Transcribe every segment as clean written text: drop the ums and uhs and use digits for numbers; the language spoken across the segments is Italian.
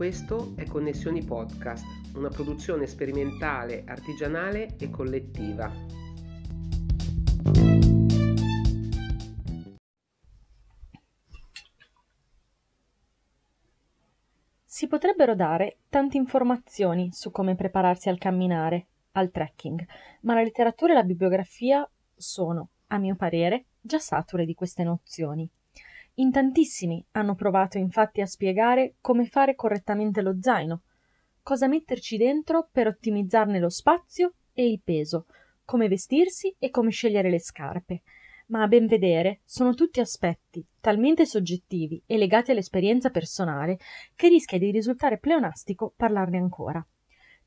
Questo è Connessioni Podcast, una produzione sperimentale, artigianale e collettiva. Si potrebbero dare tante informazioni su come prepararsi al camminare, al trekking, ma la letteratura e la bibliografia sono, a mio parere, già sature di queste nozioni. In tantissimi hanno provato infatti a spiegare come fare correttamente lo zaino, cosa metterci dentro per ottimizzarne lo spazio e il peso, come vestirsi e come scegliere le scarpe, ma a ben vedere sono tutti aspetti talmente soggettivi e legati all'esperienza personale che rischia di risultare pleonastico parlarne ancora.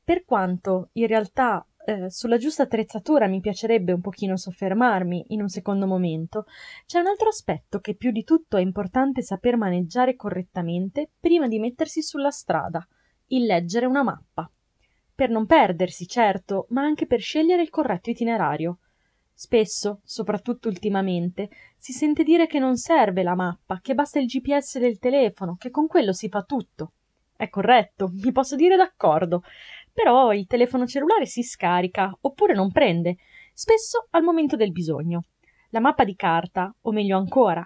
Per quanto in realtà sulla giusta attrezzatura mi piacerebbe un pochino soffermarmi in un secondo momento, c'è un altro aspetto che più di tutto è importante saper maneggiare correttamente prima di mettersi sulla strada, il leggere una mappa. Per non perdersi, certo, ma anche per scegliere il corretto itinerario. Spesso, soprattutto ultimamente, si sente dire che non serve la mappa, che basta il GPS del telefono, che con quello si fa tutto. È corretto, mi posso dire d'accordo. Però il telefono cellulare si scarica oppure non prende, spesso al momento del bisogno. La mappa di carta, o meglio ancora,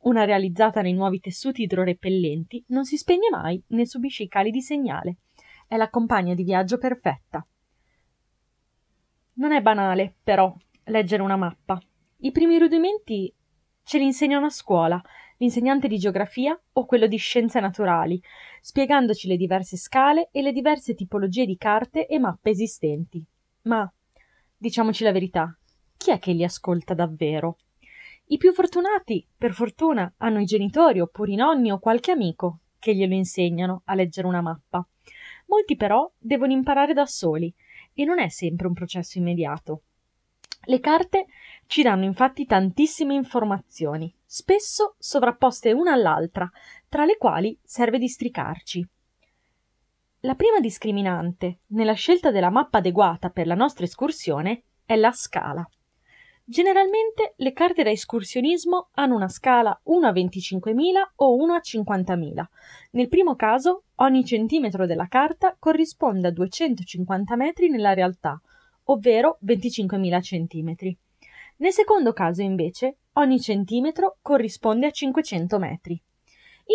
una realizzata nei nuovi tessuti idrorepellenti, non si spegne mai né subisce i cali di segnale. È la compagna di viaggio perfetta. Non è banale, però, leggere una mappa. I primi rudimenti ce li insegnano a scuola, l'insegnante di geografia o quello di scienze naturali, spiegandoci le diverse scale e le diverse tipologie di carte e mappe esistenti. Ma, diciamoci la verità, chi è che li ascolta davvero? I più fortunati, per fortuna, hanno i genitori oppure i nonni o qualche amico che glielo insegnano a leggere una mappa. Molti però devono imparare da soli e non è sempre un processo immediato. Le carte ci danno infatti tantissime informazioni, spesso sovrapposte una all'altra, tra le quali serve districarci. La prima discriminante nella scelta della mappa adeguata per la nostra escursione è la scala. Generalmente le carte da escursionismo hanno una scala 1 a 25.000 o 1 a 50.000. Nel primo caso ogni centimetro della carta corrisponde a 250 metri nella realtà, ovvero 25.000 centimetri. Nel secondo caso, invece, ogni centimetro corrisponde a 500 metri.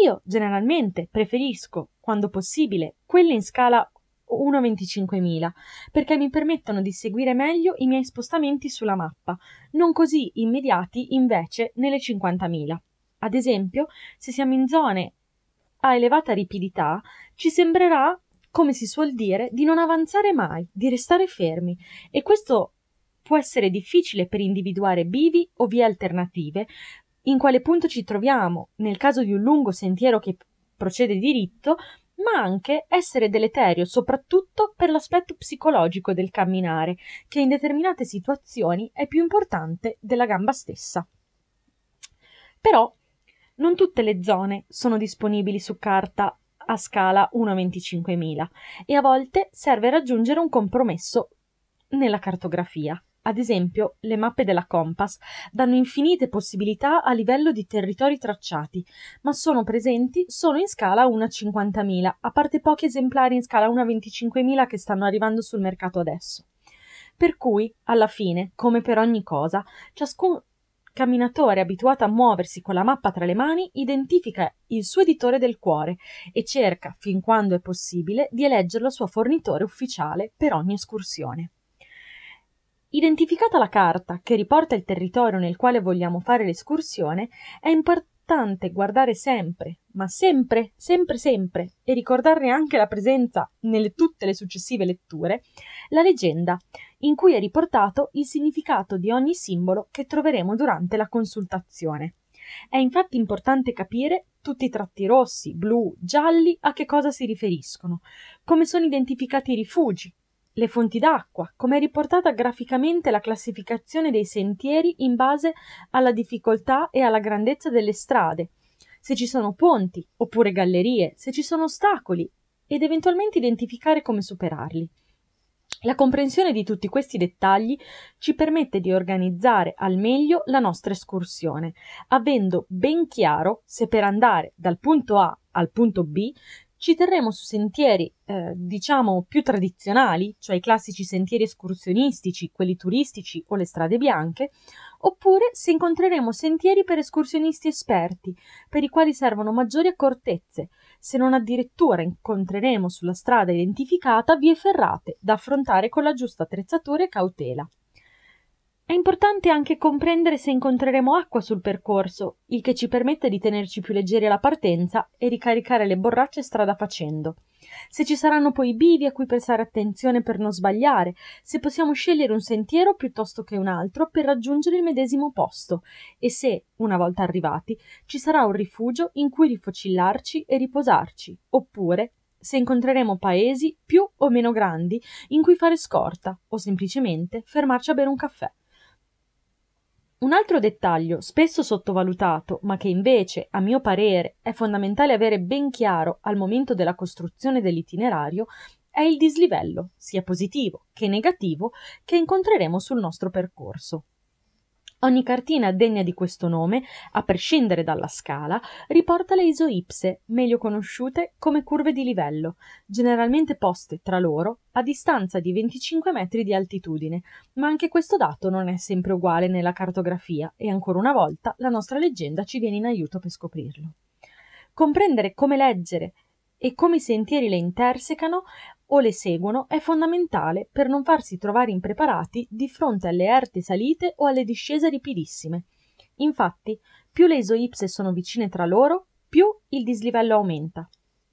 Io, generalmente, preferisco, quando possibile, quelle in scala 1/25.000, perché mi permettono di seguire meglio i miei spostamenti sulla mappa, non così immediati, invece, nelle 50.000. Ad esempio, se siamo in zone a elevata ripidità, ci sembrerà, come si suol dire, di non avanzare mai, di restare fermi, e questo può essere difficile per individuare bivi o vie alternative, in quale punto ci troviamo nel caso di un lungo sentiero che procede diritto, ma anche essere deleterio soprattutto per l'aspetto psicologico del camminare, che in determinate situazioni è più importante della gamba stessa. Però non tutte le zone sono disponibili su carta a scala 1/25.000 e a volte serve raggiungere un compromesso nella cartografia. Ad esempio, le mappe della Compass danno infinite possibilità a livello di territori tracciati, ma sono presenti solo in scala 1/50.000, a parte pochi esemplari in scala 1/25.000 che stanno arrivando sul mercato adesso. Per cui, alla fine, come per ogni cosa, ciascun camminatore abituato a muoversi con la mappa tra le mani identifica il suo editore del cuore e cerca, fin quando è possibile, di eleggerlo suo fornitore ufficiale per ogni escursione. Identificata la carta che riporta il territorio nel quale vogliamo fare l'escursione, è importante guardare sempre, ma sempre, e ricordarne anche la presenza nelle tutte le successive letture, la leggenda in cui è riportato il significato di ogni simbolo che troveremo durante la consultazione. È infatti importante capire tutti i tratti rossi, blu, gialli a che cosa si riferiscono, come sono identificati i rifugi, le fonti d'acqua, come è riportata graficamente la classificazione dei sentieri in base alla difficoltà e alla grandezza delle strade, se ci sono ponti oppure gallerie, se ci sono ostacoli ed eventualmente identificare come superarli. La comprensione di tutti questi dettagli ci permette di organizzare al meglio la nostra escursione, avendo ben chiaro se per andare dal punto A al punto B ci terremo su sentieri, diciamo, più tradizionali, cioè i classici sentieri escursionistici, quelli turistici o le strade bianche, oppure se incontreremo sentieri per escursionisti esperti, per i quali servono maggiori accortezze, se non addirittura incontreremo sulla strada identificata vie ferrate da affrontare con la giusta attrezzatura e cautela. È importante anche comprendere se incontreremo acqua sul percorso, il che ci permette di tenerci più leggeri alla partenza e ricaricare le borracce strada facendo. Se ci saranno poi bivi a cui prestare attenzione per non sbagliare, se possiamo scegliere un sentiero piuttosto che un altro per raggiungere il medesimo posto e se, una volta arrivati, ci sarà un rifugio in cui rifocillarci e riposarci, oppure se incontreremo paesi più o meno grandi in cui fare scorta o semplicemente fermarci a bere un caffè. Un altro dettaglio, spesso sottovalutato, ma che invece, a mio parere, è fondamentale avere ben chiaro al momento della costruzione dell'itinerario, è il dislivello, sia positivo che negativo, che incontreremo sul nostro percorso. Ogni cartina degna di questo nome, a prescindere dalla scala, riporta le isoipse, meglio conosciute come curve di livello, generalmente poste tra loro a distanza di 25 metri di altitudine, ma anche questo dato non è sempre uguale nella cartografia e ancora una volta la nostra leggenda ci viene in aiuto per scoprirlo. Comprendere come leggere e come i sentieri le intersecano o le seguono è fondamentale per non farsi trovare impreparati di fronte alle erte salite o alle discese ripidissime. Infatti, più le isoipse sono vicine tra loro, più il dislivello aumenta.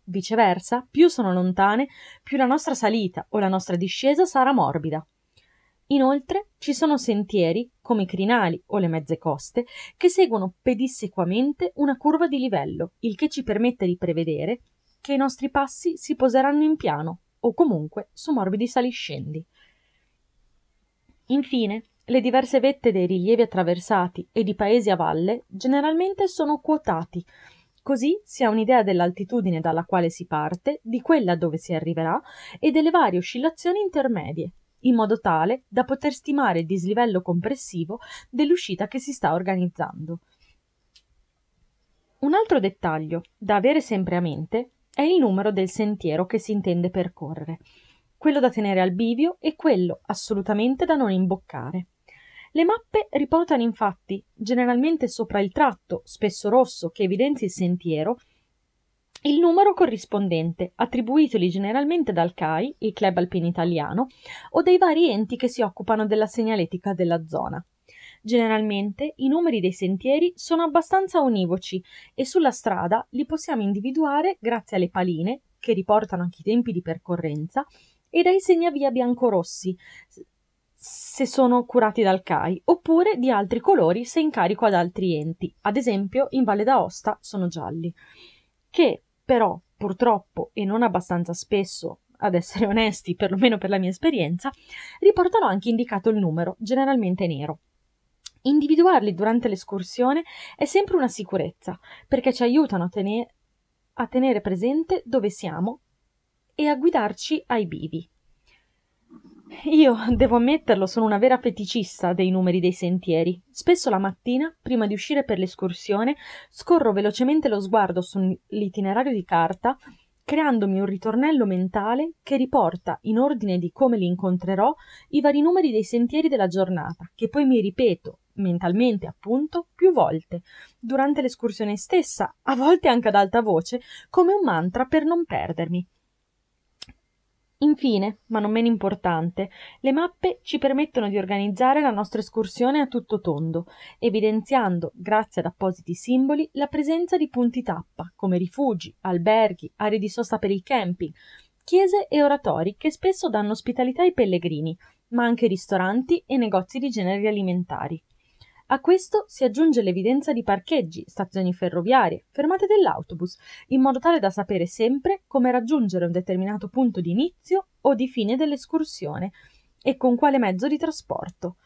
Viceversa, più sono lontane, più la nostra salita o la nostra discesa sarà morbida. Inoltre, ci sono sentieri, come i crinali o le mezze coste, che seguono pedissequamente una curva di livello, il che ci permette di prevedere che i nostri passi si poseranno in piano o comunque su morbidi saliscendi. Infine, le diverse vette dei rilievi attraversati e di paesi a valle generalmente sono quotati, così si ha un'idea dell'altitudine dalla quale si parte, di quella dove si arriverà e delle varie oscillazioni intermedie, in modo tale da poter stimare il dislivello complessivo dell'uscita che si sta organizzando. Un altro dettaglio da avere sempre a mente è il numero del sentiero che si intende percorrere, quello da tenere al bivio e quello assolutamente da non imboccare. Le mappe riportano infatti, generalmente sopra il tratto, spesso rosso, che evidenzia il sentiero, il numero corrispondente, attribuitogli generalmente dal CAI, il Club Alpino Italiano, o dai vari enti che si occupano della segnaletica della zona. Generalmente i numeri dei sentieri sono abbastanza univoci e sulla strada li possiamo individuare grazie alle paline, che riportano anche i tempi di percorrenza, e dai segnavia biancorossi, se sono curati dal CAI, oppure di altri colori se in carico ad altri enti, ad esempio in Valle d'Aosta sono gialli, che però purtroppo e non abbastanza spesso, ad essere onesti perlomeno per la mia esperienza, riportano anche indicato il numero, generalmente nero. Individuarli durante l'escursione è sempre una sicurezza, perché ci aiutano a tenere presente dove siamo e a guidarci ai bivi. Io, devo ammetterlo, sono una vera feticista dei numeri dei sentieri. Spesso la mattina, prima di uscire per l'escursione, scorro velocemente lo sguardo sull'itinerario di carta, creandomi un ritornello mentale che riporta, in ordine di come li incontrerò, i vari numeri dei sentieri della giornata, che poi mi ripeto mentalmente appunto più volte durante l'escursione stessa, a volte anche ad alta voce, come un mantra per non perdermi. Infine, ma non meno importante, le mappe ci permettono di organizzare la nostra escursione a tutto tondo, evidenziando, grazie ad appositi simboli, la presenza di punti tappa, come rifugi, alberghi, aree di sosta per il camping, chiese e oratori che spesso danno ospitalità ai pellegrini, ma anche ristoranti e negozi di generi alimentari. A questo si aggiunge l'evidenza di parcheggi, stazioni ferroviarie, fermate dell'autobus, in modo tale da sapere sempre come raggiungere un determinato punto di inizio o di fine dell'escursione e con quale mezzo di trasporto,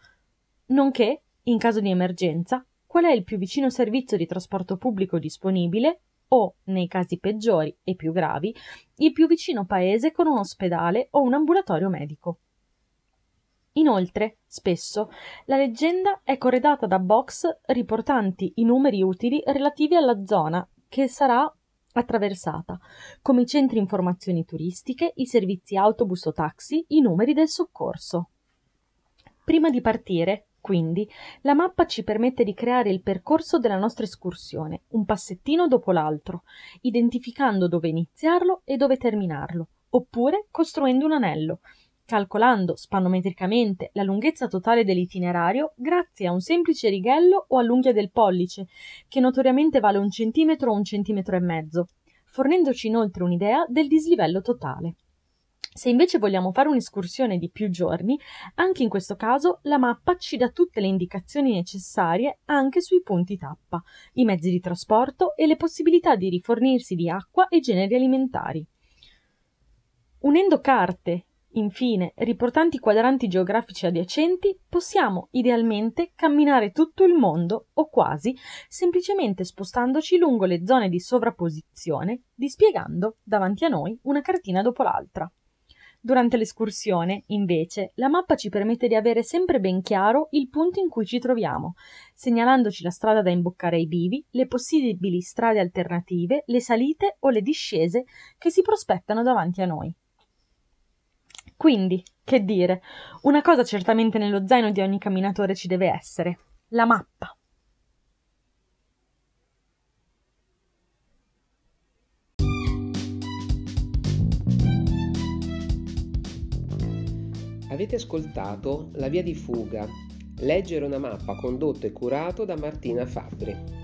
nonché, in caso di emergenza, qual è il più vicino servizio di trasporto pubblico disponibile o, nei casi peggiori e più gravi, il più vicino paese con un ospedale o un ambulatorio medico. Inoltre, spesso, la leggenda è corredata da box riportanti i numeri utili relativi alla zona che sarà attraversata, come i centri informazioni turistiche, i servizi autobus o taxi, i numeri del soccorso. Prima di partire, quindi, la mappa ci permette di creare il percorso della nostra escursione, un passettino dopo l'altro, identificando dove iniziarlo e dove terminarlo, oppure costruendo un anello, calcolando spannometricamente la lunghezza totale dell'itinerario grazie a un semplice righello o all'unghia del pollice, che notoriamente vale 1 centimetro o 1,5 centimetri, fornendoci inoltre un'idea del dislivello totale. Se invece vogliamo fare un'escursione di più giorni, anche in questo caso la mappa ci dà tutte le indicazioni necessarie anche sui punti tappa, i mezzi di trasporto e le possibilità di rifornirsi di acqua e generi alimentari. Unendo carte, infine, riportanti quadranti geografici adiacenti, possiamo idealmente camminare tutto il mondo, o quasi, semplicemente spostandoci lungo le zone di sovrapposizione, dispiegando davanti a noi una cartina dopo l'altra. Durante l'escursione, invece, la mappa ci permette di avere sempre ben chiaro il punto in cui ci troviamo, segnalandoci la strada da imboccare ai bivi, le possibili strade alternative, le salite o le discese che si prospettano davanti a noi. Quindi, che dire, una cosa certamente nello zaino di ogni camminatore ci deve essere: la mappa. Avete ascoltato La via di fuga, leggere una mappa condotto e curato da Martina Fabbri.